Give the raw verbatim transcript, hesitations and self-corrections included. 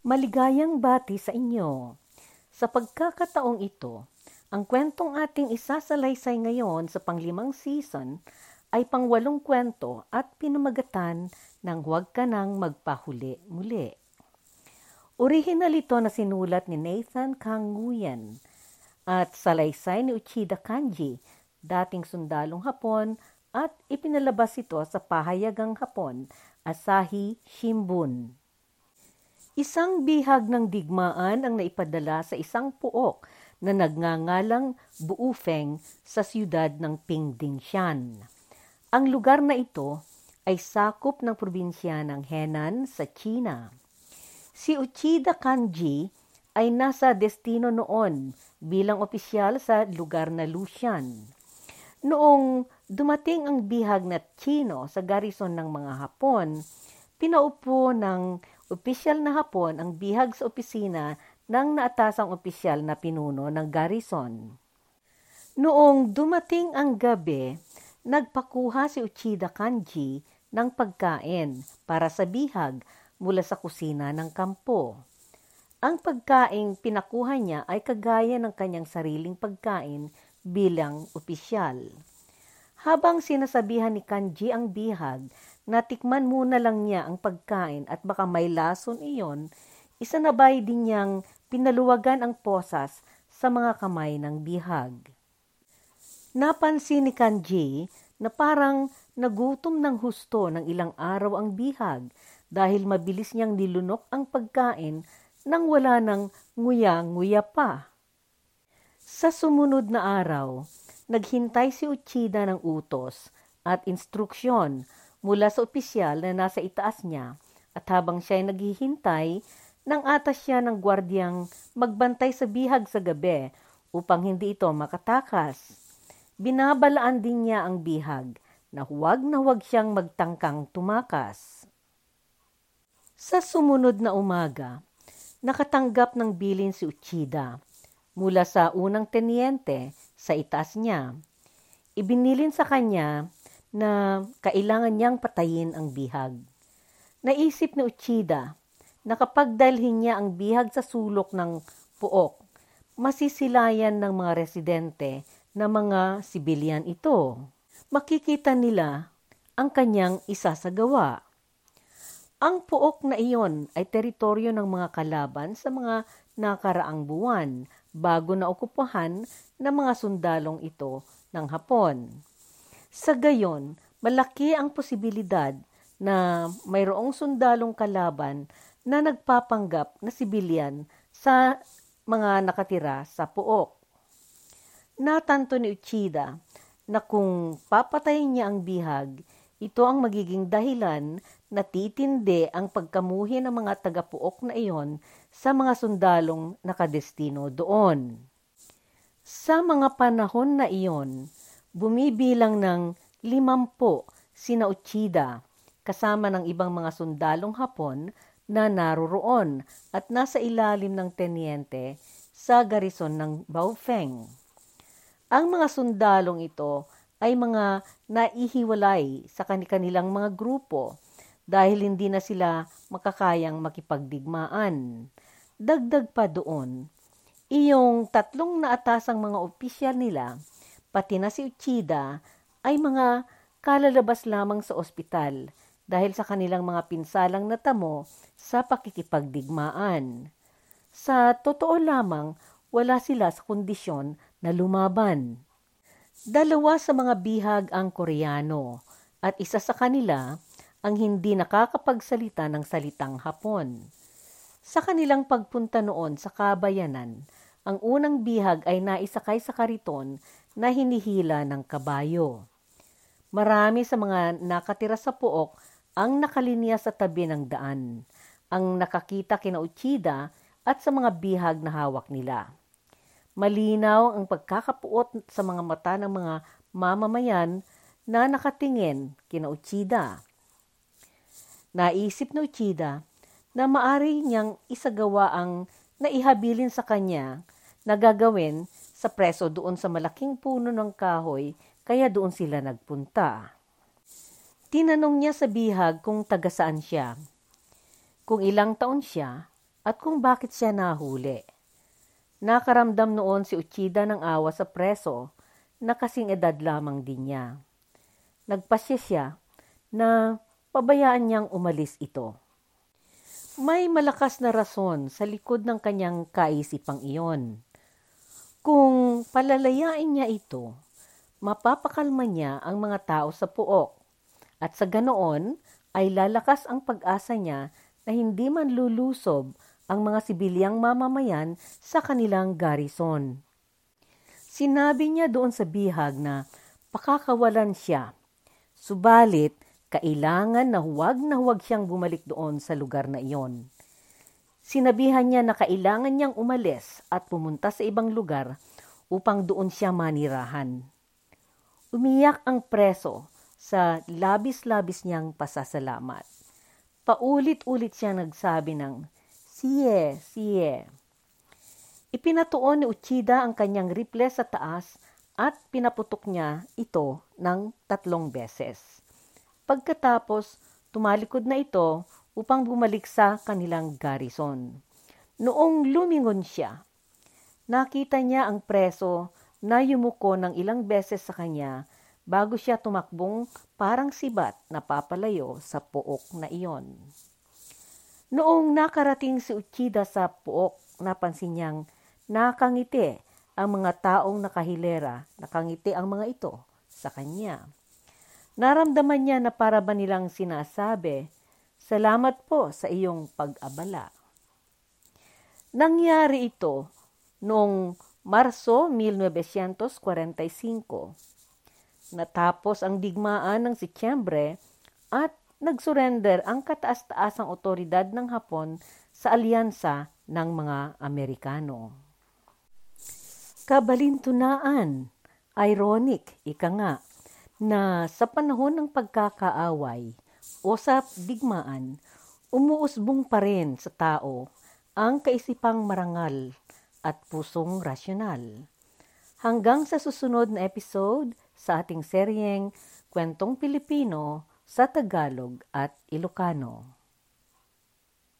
Maligayang bati sa inyo. Sa pagkakataong ito, ang kwentong ating isasalaysay ngayon sa panglimang season ay pangwalong kwento at pinamagatan ng Huwag Ka Nang Magpahuli Muli. Orihinal ito na sinulat ni Nathan Kang Nguyen at salaysay ni Uchida Kanji, dating sundalong Hapon, at ipinalabas ito sa pahayagang Hapon Asahi Shimbun. Isang bihag ng digmaan ang naipadala sa isang puok na nagngangalang Baofeng sa siyudad ng Pingdingshan. Ang lugar na ito ay sakop ng probinsya ng Henan sa Tsina. Si Uchida Kanji ay nasa destino noon bilang opisyal sa lugar na Lushan. Noong dumating ang bihag na Tsino sa garison ng mga Hapon, pinaupo ng opisyal na Hapon ang bihag sa opisina ng naatasang opisyal na pinuno ng garison. Noong dumating ang gabi, nagpakuha si Uchida Kanji ng pagkain para sa bihag mula sa kusina ng kampo. Ang pagkaing pinakuha niya ay kagaya ng kanyang sariling pagkain bilang opisyal. Habang sinasabihan ni Kanji ang bihag, natikman muna lang niya ang pagkain at baka may lason iyon, isanabay din niyang pinaluwagan ang posas sa mga kamay ng bihag. Napansin ni Kanji na parang nagutom ng husto ng ilang araw ang bihag dahil mabilis niyang nilunok ang pagkain nang wala ng nguya-nguya pa. Sa sumunod na araw, naghintay si Uchida ng utos at instruksyon mula sa opisyal na nasa itaas niya, at habang siya'y naghihintay, nang atas siya ng gwardiyang magbantay sa bihag sa gabi upang hindi ito makatakas. Binabalaan din niya ang bihag na huwag na huwag siyang magtangkang tumakas. Sa sumunod na umaga, nakatanggap ng bilin si Uchida mula sa unang tenyente sa itaas niya. Ibinilin sa kanya na kailangan niyang patayin ang bihag. Naisip ni Uchida na kapag dalhin niya ang bihag sa sulok ng puok, masisilayan ng mga residente na mga sibilyan ito. Makikita nila ang kanyang isasagawa. Ang puok na iyon ay teritoryo ng mga kalaban sa mga nakaraang buwan bago na okupahan ng mga sundalong ito ng Hapon. Sa gayon, malaki ang posibilidad na mayroong sundalong kalaban na nagpapanggap na sibilyan sa mga nakatira sa puok. Natanto ni Uchida na kung papatayin niya ang bihag, ito ang magiging dahilan na titindi ang pagkamuhi ng mga taga-puok na iyon sa mga sundalong nakadestino doon. Sa mga panahon na iyon, bumibilang ng limampo sina Uchida kasama ng ibang mga sundalong Hapon na naroroon at nasa ilalim ng tenyente sa garison ng Baofeng. Ang mga sundalong ito ay mga naihiwalay sa kanilang mga grupo dahil hindi na sila makakayang makipagdigmaan. Dagdag pa doon, iyong tatlong naatasang mga opisyal nila pati na si Uchida ay mga kalalabas lamang sa ospital dahil sa kanilang mga pinsalang natamo sa pakikipagdigmaan. Sa totoo lamang, wala sila sa kondisyon na lumaban. Dalawa sa mga bihag ang Koreano at isa sa kanila ang hindi nakakapagsalita ng salitang Hapon. Sa kanilang pagpunta noon sa kabayanan, ang unang bihag ay naisakay sa kariton na hinihila ng kabayo. Marami sa mga nakatira sa puok ang nakalinya sa tabi ng daan, ang nakakita kina Uchida at sa mga bihag na hawak nila. Malinaw ang pagkakapuot sa mga mata ng mga mamamayan na nakatingin kina Uchida. Naisip ni Uchida na maari niyang isagawa ang naihabilin sa kanya na gagawin sa preso doon sa malaking puno ng kahoy, kaya doon sila nagpunta. Tinanong niya sa bihag kung taga saan siya, kung ilang taon siya, at kung bakit siya nahuli. Nakaramdam noon si Uchida ng awa sa preso na kasing edad lamang din niya. Nagpasya siya na pabayaan niyang umalis ito. May malakas na rason sa likod ng kanyang kaisipang iyon. Kung palalayain niya ito, mapapakalma niya ang mga tao sa Puok at sa ganoon ay lalakas ang pag-asa niya na hindi man lulusob ang mga sibilyang mamamayan sa kanilang garison. Sinabi niya doon sa bihag na pakakawalan siya, subalit kailangan na huwag na huwag siyang bumalik doon sa lugar na iyon. Sinabihan niya na kailangan niyang umalis at pumunta sa ibang lugar upang doon siya manirahan. Umiyak ang preso sa labis-labis niyang pasasalamat. Paulit-ulit siya nagsabi ng, "Siye, siye." Ipinatuon ni Uchida ang kanyang rifle sa taas at pinaputok niya ito ng tatlong beses. Pagkatapos, tumalikod na ito upang bumalik sa kanilang garison. Noong lumingon siya, nakita niya ang preso na yumuko ng ilang beses sa kanya bago siya tumakbong parang sibat na papalayo sa Puok na iyon. Noong nakarating si Uchida sa Puok, napansin niyang nakangiti ang mga taong nakahilera, nakangiti ang mga ito sa kanya. Naramdaman niya na para ba nilang sinasabi, "Salamat po sa iyong pag-abala." Nangyari ito noong Marso nineteen forty-five, natapos ang digmaan ng Setyembre at nagsurrender ang kataas-taasang otoridad ng Hapon sa alyansa ng mga Amerikano. Kabalintunaan, ironic, ika nga, na sa panahon ng pagkakaaway o sa digmaan, umuusbong pa rin sa tao ang kaisipang marangal at pusong rasyonal. Hanggang sa susunod na episode sa ating seryeng Kwentong Pilipino sa Tagalog at Ilocano.